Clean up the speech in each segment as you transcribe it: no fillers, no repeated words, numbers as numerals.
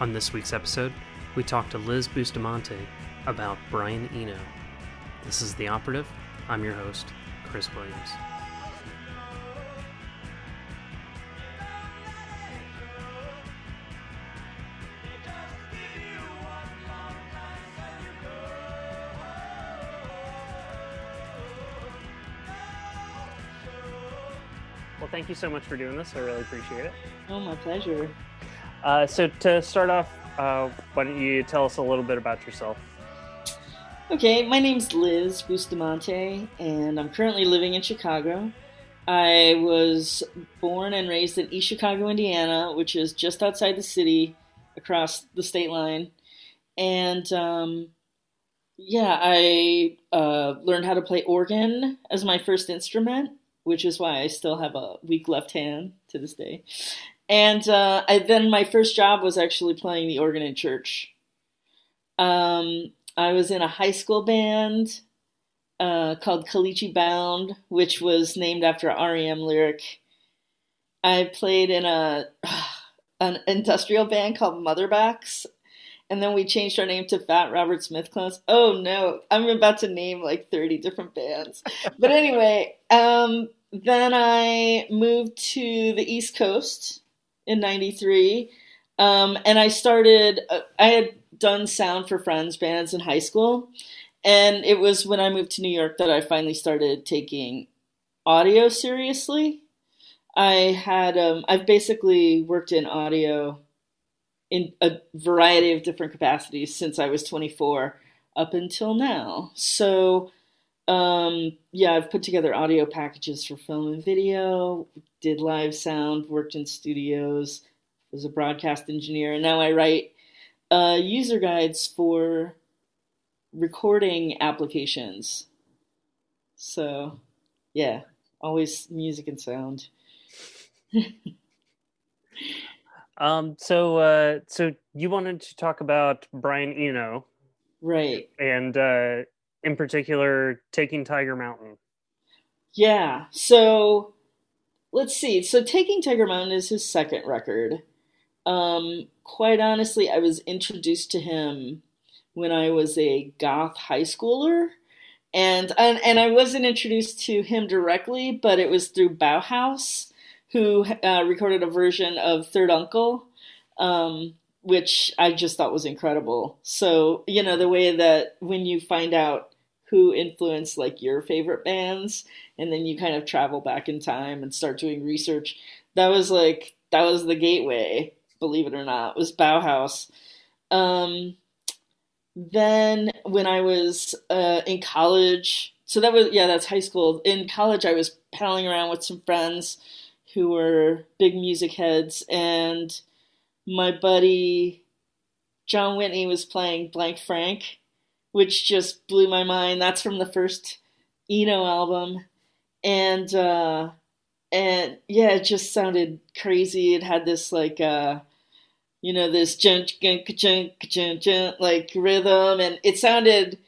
On this week's episode, we talked to Liz Bustamante about Brian Eno. This is The Operative. I'm your host, Chris Williams. Well, thank you so much for doing this. I really appreciate it. Oh, my pleasure. So to start off, why don't you tell us a little bit about yourself? Okay, my name's Liz Bustamante, and I'm currently living in Chicago. I was born and raised in East Chicago, Indiana, which is just outside the city, across the state line. And I learned how to play organ as my first instrument, which is why I still have a weak left hand to this day. And then my first job was actually playing the organ in church. I was in a high school band called Kalichi Bound, which was named after R.E.M. lyric. I played in an industrial band called Motherbacks. And then we changed our name to Fat Robert Smith Clones. Oh, no. I'm about to name like 30 different bands. But anyway, then I moved to the East Coast in 93. And I started, I had done sound for friends bands in high school. And it was when I moved to New York that I finally started taking audio seriously. I've basically worked in audio in a variety of different capacities since I was 24 up until now. So, I've put together audio packages for film and video, did live sound, worked in studios, was a broadcast engineer, and now I write user guides for recording applications. So, yeah, always music and sound. So you wanted to talk about Brian Eno, right? And in particular, Taking Tiger Mountain. Yeah. So let's see. So Taking Tiger Mountain is his second record. Quite honestly, I was introduced to him when I was a goth high schooler, and I wasn't introduced to him directly, but it was through Bauhaus, who recorded a version of Third Uncle, which I just thought was incredible. So, you know, the way that when you find out who influenced like your favorite bands, and then you kind of travel back in time and start doing research, that was the gateway, believe it or not, was Bauhaus. Then when I was in college, so that was, yeah, that's high school. In college, I was palling around with some friends who were big music heads, and my buddy John Whitney was playing Blank Frank, which just blew my mind. That's from the first Eno album, and yeah, it just sounded crazy. It had this like this junk junk junk junk junk like rhythm, and it sounded.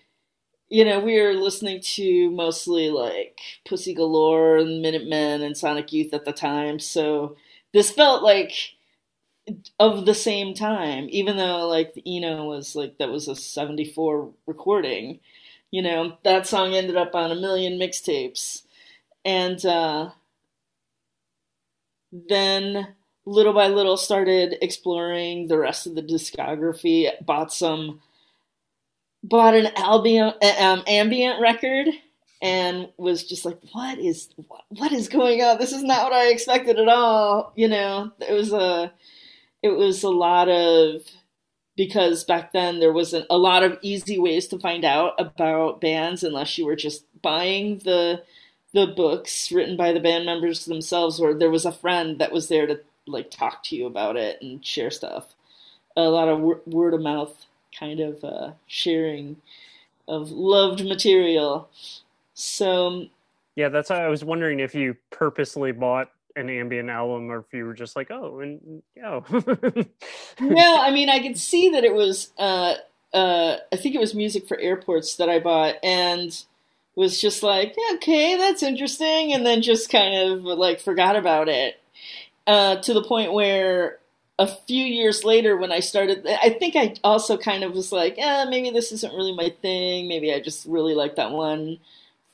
You know, we were listening to mostly like Pussy Galore and Minutemen and Sonic Youth at the time. So this felt like of the same time, even though like the Eno was like, that was a 74 recording, you know, that song ended up on a million mixtapes. And then little by little started exploring the rest of the discography, bought an ambient record and was just like, what is going on? This is not what I expected at all. You know, it was a lot of, because back then there wasn't a lot of easy ways to find out about bands unless you were just buying the books written by the band members themselves, or there was a friend that was there to like talk to you about it and share stuff. A lot of word of mouth kind of sharing of loved material. So yeah, that's how I was wondering if you purposely bought an ambient album or if you were just like, No, I mean, I could see that it was I think it was Music for Airports that I bought and was just like, okay, that's interesting, and then just kind of like forgot about it to the point where a few years later when I started, I think I also kind of was like, maybe this isn't really my thing. Maybe I just really like that one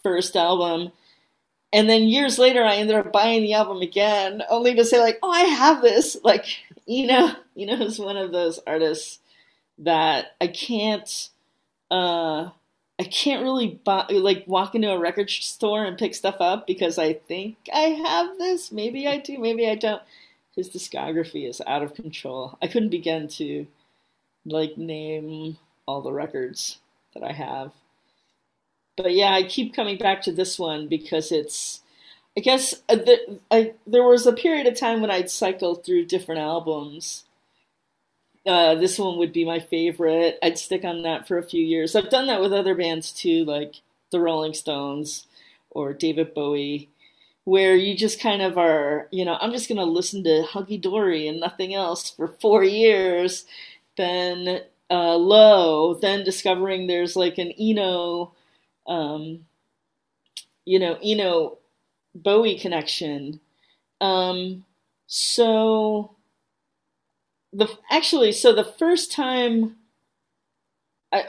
first album. And then years later, I ended up buying the album again, only to say like, oh, I have this. Like, Eno is one of those artists that I can't really buy, like walk into a record store and pick stuff up because I think I have this. Maybe I do, maybe I don't. His discography is out of control. I couldn't begin to like name all the records that I have. But yeah, I keep coming back to this one because it's, I guess there was a period of time when I'd cycle through different albums. This one would be my favorite. I'd stick on that for a few years. I've done that with other bands too, like the Rolling Stones or David Bowie, where you just kind of are, I'm just going to listen to Hunky Dory and nothing else for 4 years. Then Low, then discovering there's like an Eno, Eno Bowie connection. So the first time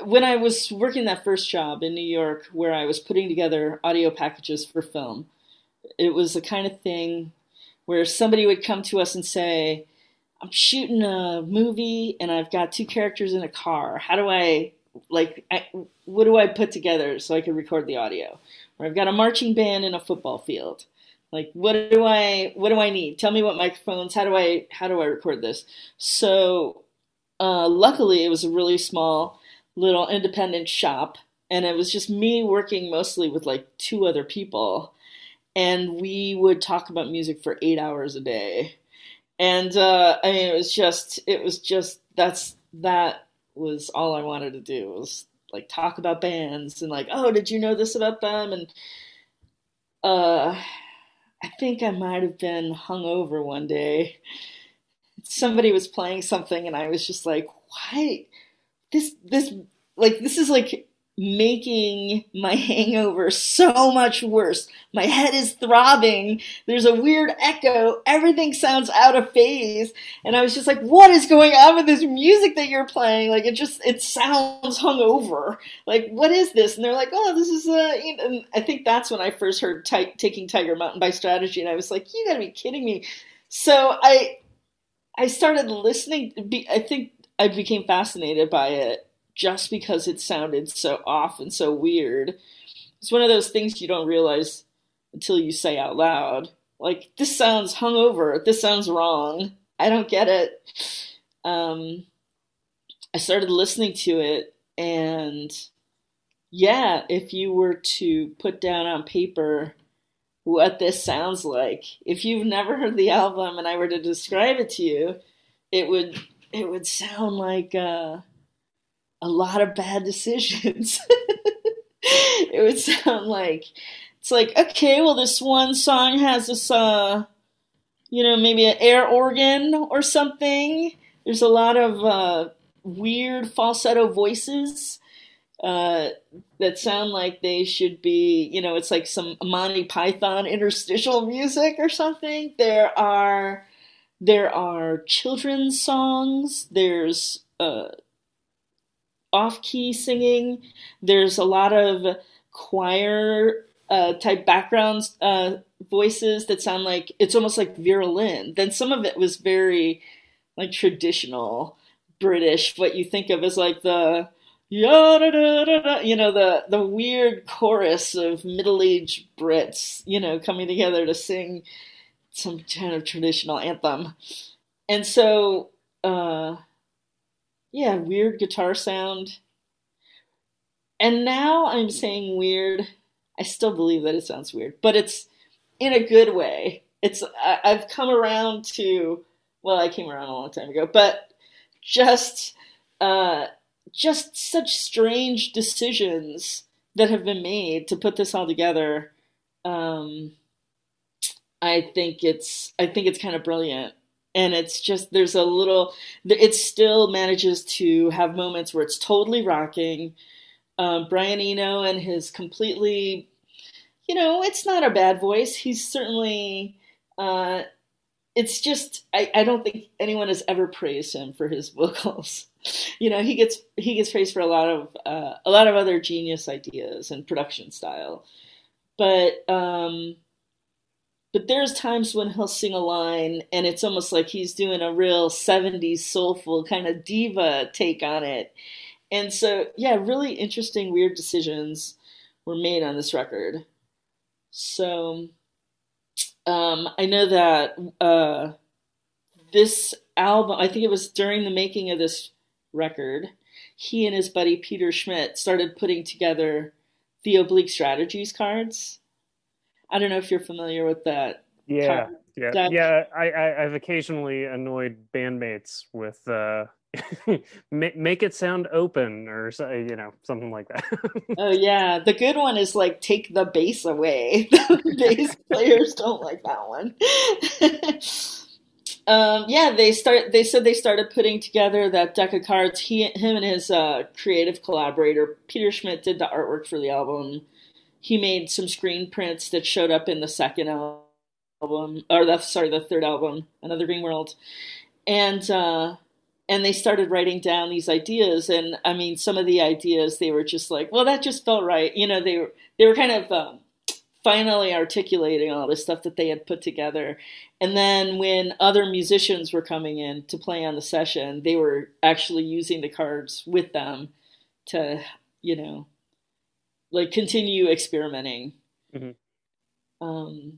when I was working that first job in New York where I was putting together audio packages for film, it was the kind of thing where somebody would come to us and say, I'm shooting a movie and I've got two characters in a car. How do what do I put together so I can record the audio? Or I've got a marching band in a football field. Like, what do I need? Tell me what microphones, how do I record this? So, luckily it was a really small little independent shop and it was just me working mostly with like two other people. And we would talk about music for 8 hours a day. And that was all I wanted to do was like talk about bands and like, oh, did you know this about them? And I think I might have been hungover one day. Somebody was playing something and I was just like, why? This is like making my hangover so much worse. My head is throbbing. There's a weird echo. Everything sounds out of phase. And I was just like, what is going on with this music that you're playing? Like, it sounds hungover. Like, what is this? And they're like, oh, this is and I think that's when I first heard Taking Tiger Mountain by Strategy. And I was like, you gotta be kidding me. So I started listening. I think I became fascinated by it. Just because it sounded so off and so weird. It's one of those things you don't realize until you say out loud. Like, this sounds hungover. This sounds wrong. I don't get it. I started listening to it. And yeah, if you were to put down on paper what this sounds like, if you've never heard the album and I were to describe it to you, it would sound like... a lot of bad decisions. It would sound like, it's like, okay, well, this one song has this, maybe an air organ or something. There's a lot of weird falsetto voices that sound like they should be, it's like some Monty Python interstitial music or something. There are children's songs. There's, off-key singing. There's a lot of choir type background voices that sound like it's almost like Vera Lynn. Then some of it was very like traditional British, what you think of as like the the weird chorus of middle-aged Brits, coming together to sing some kind of traditional anthem. And so yeah, weird guitar sound. And now I'm saying weird. I still believe that it sounds weird, but it's in a good way. I've come around to, well, I came around a long time ago, but just such strange decisions that have been made to put this all together. I think it's kind of brilliant. And it's just, it still manages to have moments where it's totally rocking. Brian Eno and his completely, it's not a bad voice. He's certainly it's just, I don't think anyone has ever praised him for his vocals. You know, he gets praised for a lot of other genius ideas and production style, but there's times when he'll sing a line and it's almost like he's doing a real 70s soulful kind of diva take on it. And so, yeah, really interesting, weird decisions were made on this record. So I know that this album, I think it was during the making of this record, he and his buddy Peter Schmidt started putting together the Oblique Strategies cards. I don't know if you're familiar with that. Yeah, card. Yeah, that... yeah. I've occasionally annoyed bandmates with make it sound open or something like that. Oh yeah, the good one is like take the bass away. The bass players don't like that one. They started putting together that deck of cards. Him and his creative collaborator Peter Schmidt did the artwork for the album. He made some screen prints that showed up in the second album, the third album, Another Green World, and they started writing down these ideas. And I mean, some of the ideas they were just like, well, that just felt right. You know, they were kind of finally articulating all this stuff that they had put together. And then when other musicians were coming in to play on the session, they were actually using the cards with them to, continue experimenting. Mm-hmm.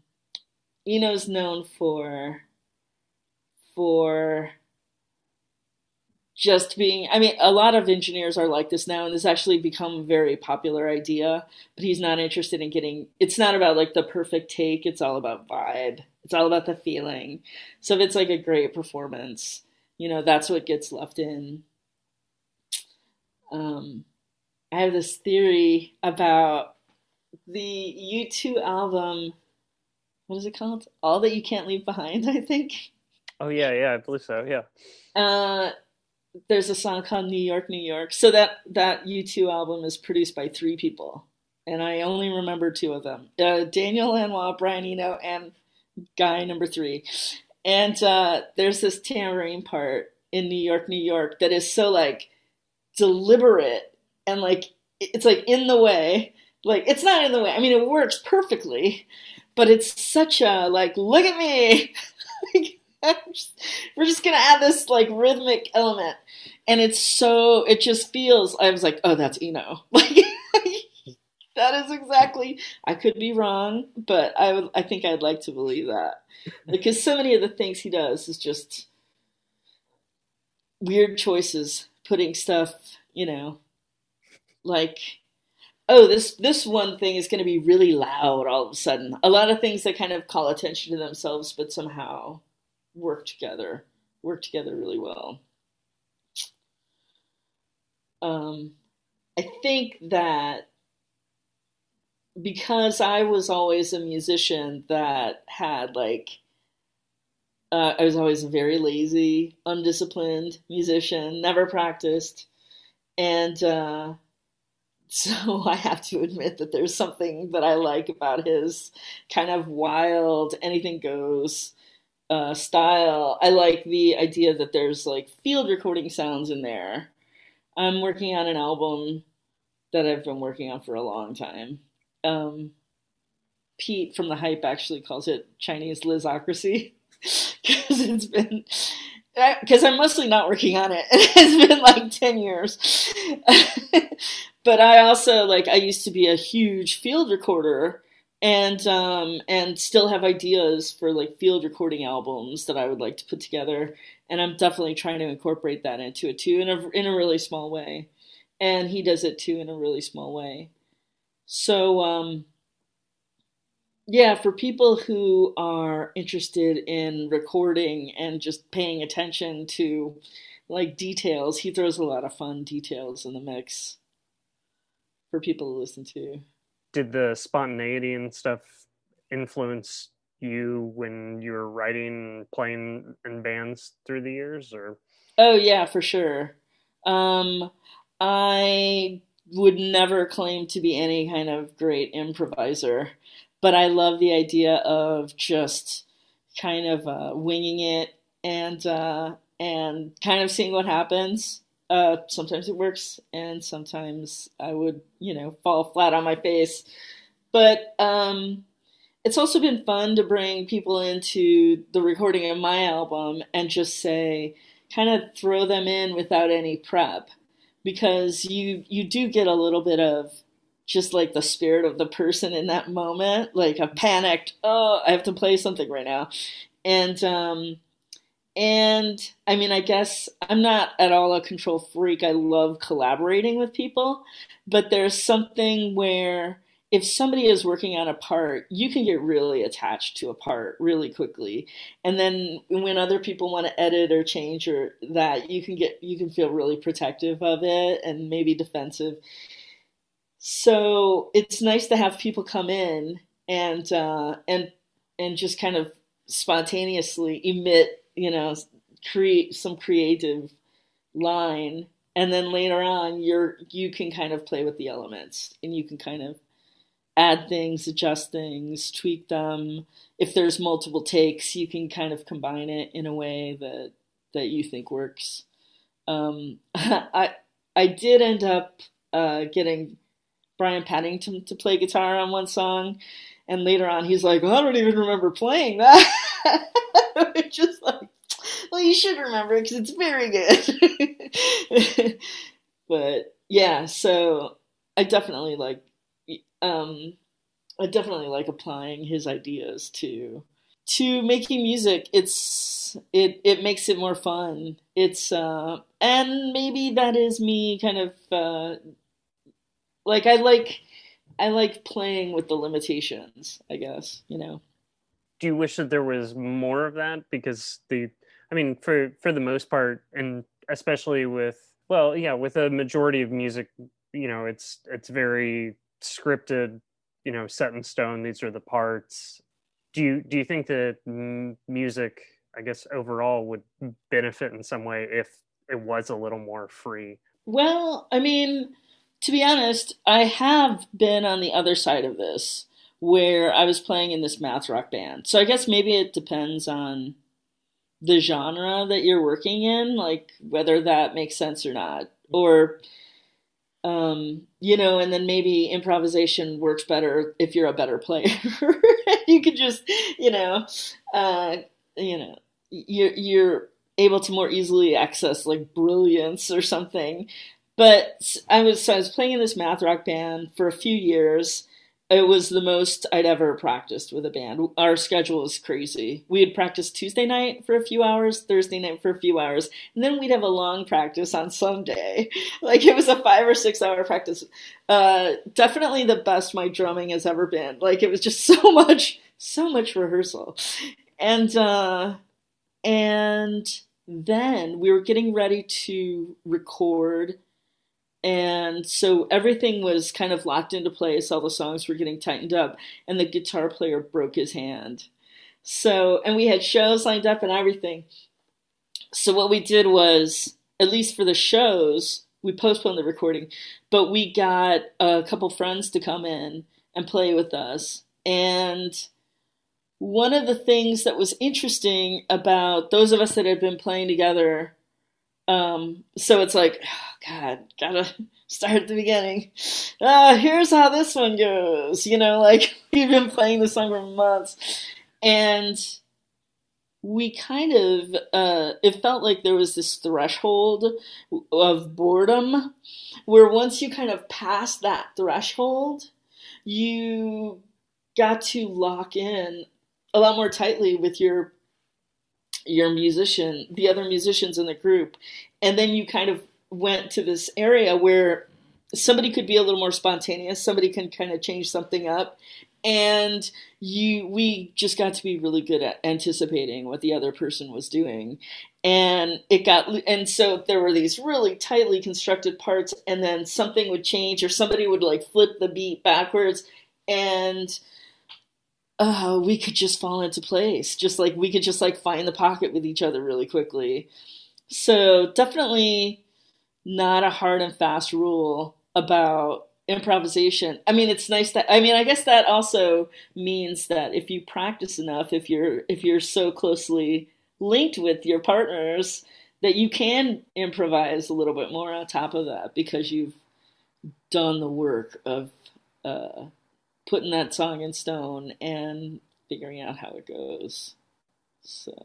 Eno's known for just being, a lot of engineers are like this now, and this actually become a very popular idea, but he's not interested in it's not about like the perfect take. It's all about vibe. It's all about the feeling. So if it's like a great performance, that's what gets left in. I have this theory about the U2 album. What is it called? All That You Can't Leave Behind, I think. Oh, yeah, I believe so, yeah. There's a song called New York, New York. So that U2 album is produced by three people, and I only remember two of them. Daniel Lanois, Brian Eno, and guy number three. And there's this tambourine part in New York, New York that is so, deliberate. And it's in the way, it's not in the way. I mean, it works perfectly, but it's such a look at me. We're just going to add this rhythmic element. And it just feels, I was like, oh, that's Eno. That is exactly, I could be wrong, but I think I'd like to believe that. Because so many of the things he does is just weird choices, putting stuff, oh, this one thing is going to be really loud all of a sudden. A lot of things that kind of call attention to themselves, but somehow work together really well. I think that because I was always a musician that had I was always a very lazy, undisciplined musician, never practiced. And so I have to admit that there's something that I like about his kind of wild, anything goes style. I like the idea that there's field recording sounds in there. I'm working on an album that I've been working on for a long time. Pete from The Hype actually calls it Chinese Lizocracy because it's been... Because I'm mostly not working on it. It's been 10 years. But I also, I used to be a huge field recorder and still have ideas for field recording albums that I would like to put together. And I'm definitely trying to incorporate that into it too in a really small way. And he does it too in a really small way. So, yeah, for people who are interested in recording and just paying attention to details, he throws a lot of fun details in the mix for people to listen to. Did the spontaneity and stuff influence you when you were writing, playing in bands through the years, or? Oh yeah, for sure. I would never claim to be any kind of great improviser. But I love the idea of just kind of winging it and kind of seeing what happens. Sometimes it works, and sometimes I would, fall flat on my face. But it's also been fun to bring people into the recording of my album and just say, kind of throw them in without any prep, because you do get a little bit of just like the spirit of the person in that moment, like a panicked, oh, I have to play something right now. And I mean, I guess I'm not at all a control freak. I love collaborating with people, but there's something where if somebody is working on a part, you can get really attached to a part really quickly. And then when other people want to edit or change or that, you can feel really protective of it and maybe defensive. So it's nice to have people come in and just kind of spontaneously emit, create some creative line. And then later on, you can kind of play with the elements, and you can kind of add things, adjust things, tweak them. If there's multiple takes, you can kind of combine it in a way that you think works. I did end up getting Brian Paddington to play guitar on one song, and later on he's like, well, I don't even remember playing that. It's just like, well, you should remember it because it's very good. But yeah, so I definitely like applying his ideas to making music. It makes it more fun. And maybe that is me kind of like I like playing with the limitations, I guess, Do you wish that there was more of that? Because for the most part, and especially with a majority of music, it's very scripted, set in stone, these are the parts. Do you think that music, I guess, overall would benefit in some way if it was a little more free? Well, I mean, to be honest, I have been on the other side of this where I was playing in this math rock band. So I guess maybe it depends on the genre that you're working in, like whether that makes sense or not, or and then maybe improvisation works better if you're a better player. You could just, you're able to more easily access like brilliance or something. But I was playing in this math rock band for a few years. It was the most I'd ever practiced with a band. Our schedule was crazy. We had practiced Tuesday night for a few hours, Thursday night for a few hours, and then we'd have a long practice on Sunday. Like it was a 5 or 6 hour practice. Definitely the best my drumming has ever been. Like it was just so much rehearsal. And then we were getting ready to record. And so everything was kind of locked into place. All the songs were getting tightened up, and the guitar player broke his hand. So, and we had shows lined up and everything. So what we did was, at least for the shows, we postponed the recording, but we got a couple friends to come in and play with us. And one of the things that was interesting about those of us that had been playing together, so it's like, oh God, gotta start at the beginning. Here's how this one goes. Like we've been playing this song for months, and we kind of, it felt like there was this threshold of boredom where once you kind of pass that threshold, you got to lock in a lot more tightly with your musician, the other musicians in the group. And then you kind of went to this area where somebody could be a little more spontaneous. Somebody can kind of change something up. And we just got to be really good at anticipating what the other person was doing. And so there were these really tightly constructed parts, and then something would change, or somebody would like flip the beat backwards, and we could just fall into place. Just like we could just like find the pocket with each other really quickly. So definitely not a hard and fast rule about improvisation. I mean, it's nice that, I mean, I guess that also means that if you practice enough, if you're so closely linked with your partners, that you can improvise a little bit more on top of that, because you've done the work of putting that song in stone and figuring out how it goes. So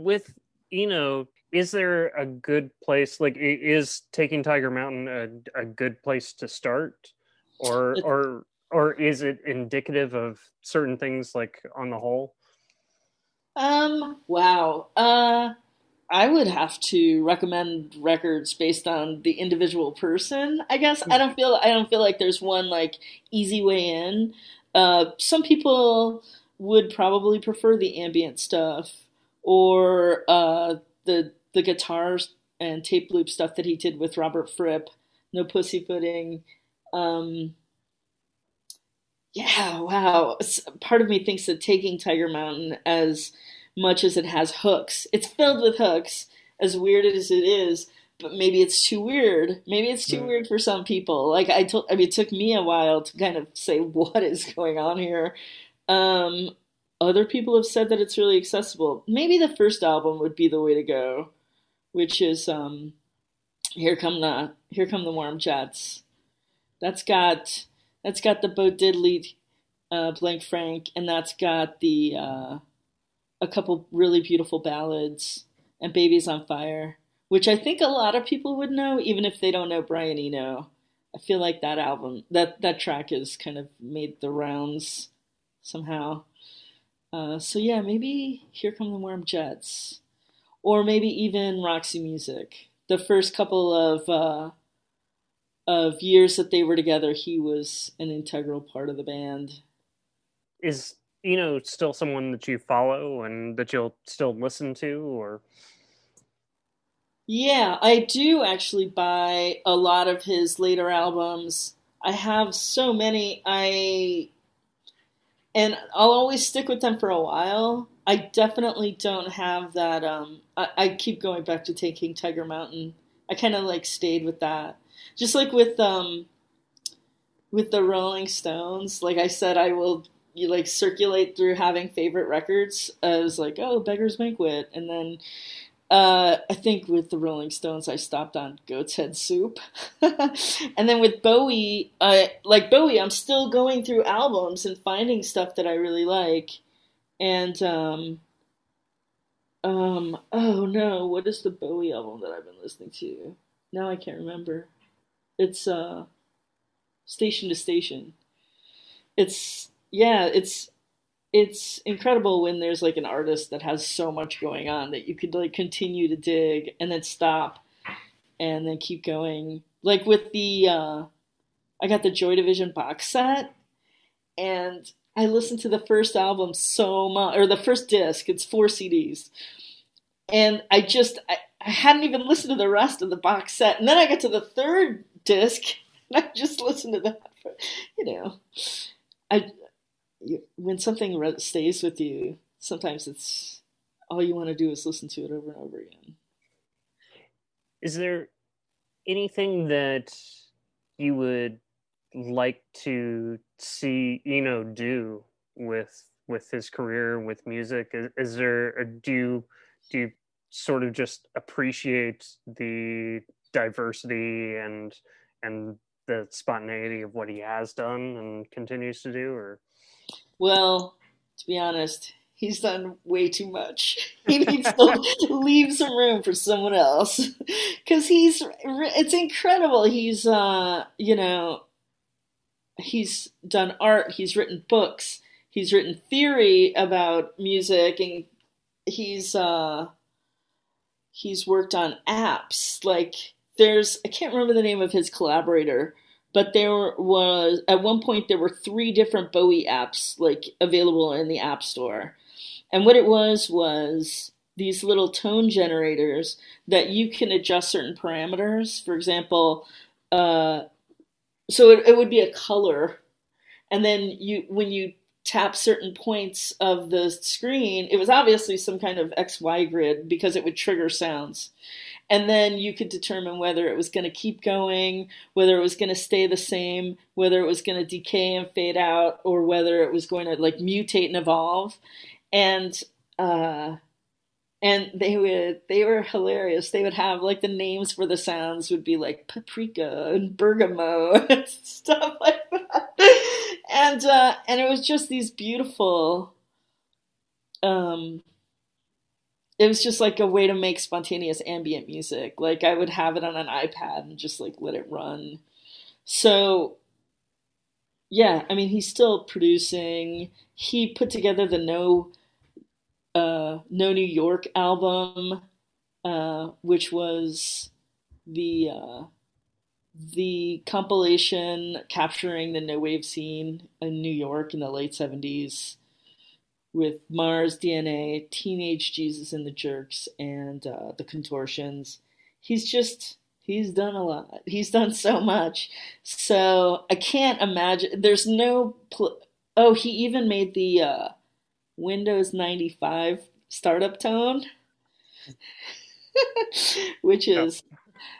with Eno, is there a good place, like, is Taking Tiger Mountain a good place to start? Or is it indicative of certain things, like, on the whole? Wow. I would have to recommend records based on the individual person, I guess. I don't feel like there's one, like, easy way in. Some people would probably prefer the ambient stuff, or the guitars and tape loop stuff that he did with Robert Fripp, No Pussyfooting. Yeah, wow. Part of me thinks that Taking Tiger Mountain, as much as it has hooks, it's filled with hooks, as weird as it is, but maybe it's too weird. Maybe it's too weird for some people. Like, it took me a while to kind of say, what is going on here? Other people have said that it's really accessible. Maybe the first album would be the way to go, which is Here Come the Warm Jets. That's got the Bo Diddley, Blank Frank, and that's got the a couple really beautiful ballads, and Babies on Fire, which I think a lot of people would know, even if they don't know Brian Eno. I feel like that album, that track has kind of made the rounds somehow. So yeah, maybe Here Come the Warm Jets, or maybe even Roxy Music. The first couple of years that they were together, he was an integral part of the band. Is Eno still someone that you follow and that you'll still listen to, or? Yeah, I do actually buy a lot of his later albums. I have so many. And I'll always stick with them for a while. I definitely don't have that. I keep going back to Taking Tiger Mountain. I kind of like stayed with that. Just like with the Rolling Stones, like I said, you like circulate through having favorite records. I was like, oh, Beggar's Banquet. And then I think with the Rolling Stones, I stopped on Goat's Head Soup. And then with Bowie, I'm still going through albums and finding stuff that I really like. And, oh no, what is the Bowie album that I've been listening to? Now I can't remember. It's Station to Station. It's incredible when there's like an artist that has so much going on that you could like continue to dig and then stop and then keep going. Like with the, I got the Joy Division box set, and I listened to the first album so much, or the first disc, it's 4 CDs. And I hadn't even listened to the rest of the box set. And then I got to the third disc and I just listened to that for, when something stays with you, sometimes it's all you want to do is listen to it over and over again. Is there anything that you would like to see Eno do with his career, with music? Is there do you sort of just appreciate the diversity and the spontaneity of what he has done and continues to do, or? Well, to be honest, he's done way too much. He needs to leave some room for someone else, because it's incredible. He's, he's done art, he's written books, he's written theory about music, and he's worked on apps. Like, I can't remember the name of his collaborator, but at one point, there were 3 different Bowie apps, like, available in the App Store. And what it was these little tone generators that you can adjust certain parameters. For example, so it would be a color. And then when you tap certain points of the screen, it was obviously some kind of XY grid, because it would trigger sounds. And then you could determine whether it was going to keep going, whether it was going to stay the same, whether it was going to decay and fade out, or whether it was going to like mutate and evolve. And they were hilarious. They would have like the names for the sounds would be like paprika and bergamot and stuff like that. And it was just these beautiful, it was just like a way to make spontaneous ambient music. Like I would have it on an iPad and just like let it run. So yeah, I mean, he's still producing. He put together the No New York album, which was the compilation capturing the no wave scene in New York in the late 70s with Mars, DNA, Teenage Jesus and the Jerks, and the Contortions. He's done a lot. He's done so much. So I can't imagine. There's no. He even made the Windows 95 startup tone, which is,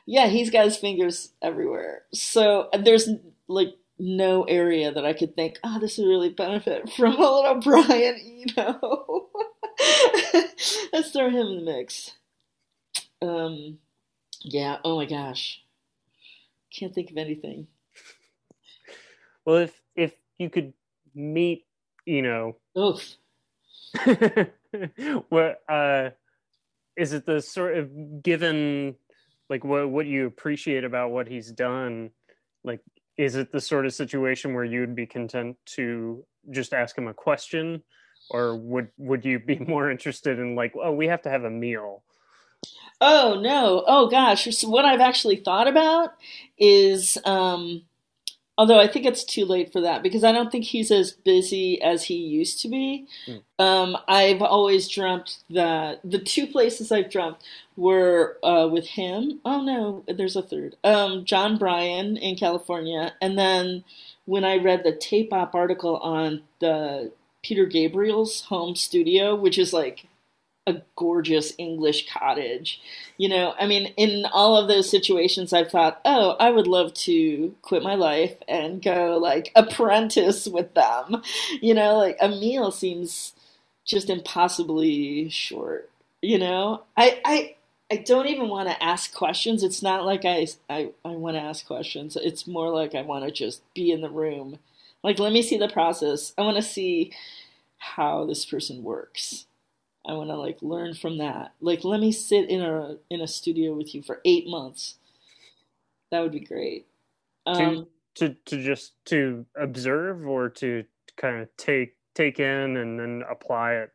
yeah, he's got his fingers everywhere. So there's like no area that I could think, oh, this would really benefit from a little Brian Eno. Let's throw him in the mix. Yeah. Oh my gosh. Can't think of anything. Well, if you could meet, Oof. What is it the sort of, given like what you appreciate about what he's done, like is it the sort of situation where you would be content to just ask him a question, or would you be more interested in like, oh, we have to have a meal? Oh no, oh gosh. So what I've actually thought about is although I think it's too late for that because I don't think he's as busy as he used to be. I've always dreamt that the two places I've dreamt were with him. Oh no, there's a third. John Bryan in California. And then when I read the Tape Op article on the Peter Gabriel's home studio, which is like a gorgeous English cottage. I mean, in all of those situations, I've thought, oh, I would love to quit my life and go like apprentice with them. Like a meal seems just impossibly short. I don't even want to ask questions. It's not like I want to ask questions. It's more like I want to just be in the room. Like, let me see the process. I want to see how this person works. I want to like learn from that. Like, let me sit in a studio with you for 8 months. That would be great. To just to observe, or to kind of take in and then apply it.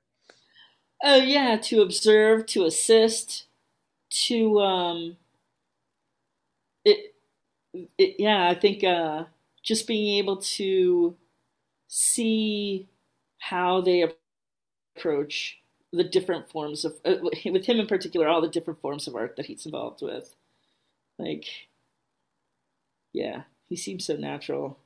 Oh yeah, to observe, to assist, to I think just being able to see how they approach the different forms of, with him in particular, all the different forms of art that he's involved with. Like, yeah, he seems so natural.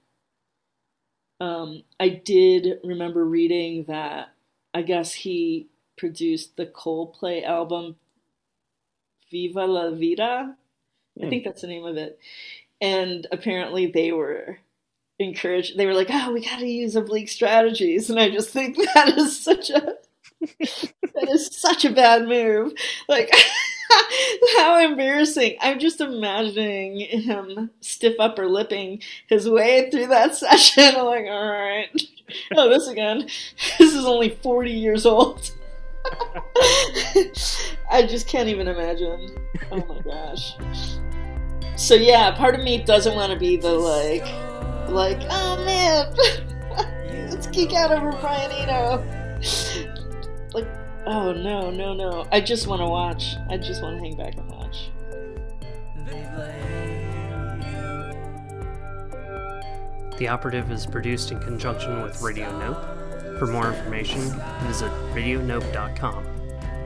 I did remember reading that, I guess he produced the Coldplay album, Viva La Vida. I think that's the name of it. And apparently they were encouraged. They were like, oh, we got to use Oblique Strategies. And I just think that is that is such a bad move. Like, how embarrassing. I'm just imagining him stiff upper lipping his way through that session. I'm like, all right. Oh, this again. This is only 40 years old. I just can't even imagine. Oh my gosh. So yeah, part of me doesn't want to be the like, oh man, let's geek out over Brian Eno. Like, oh, no. I just want to watch. I just want to hang back and watch. The Operative is produced in conjunction with Radio Nope. For more information, visit radionope.com.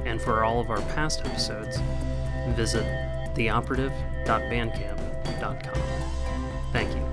And for all of our past episodes, visit theoperative.bandcamp.com. Thank you.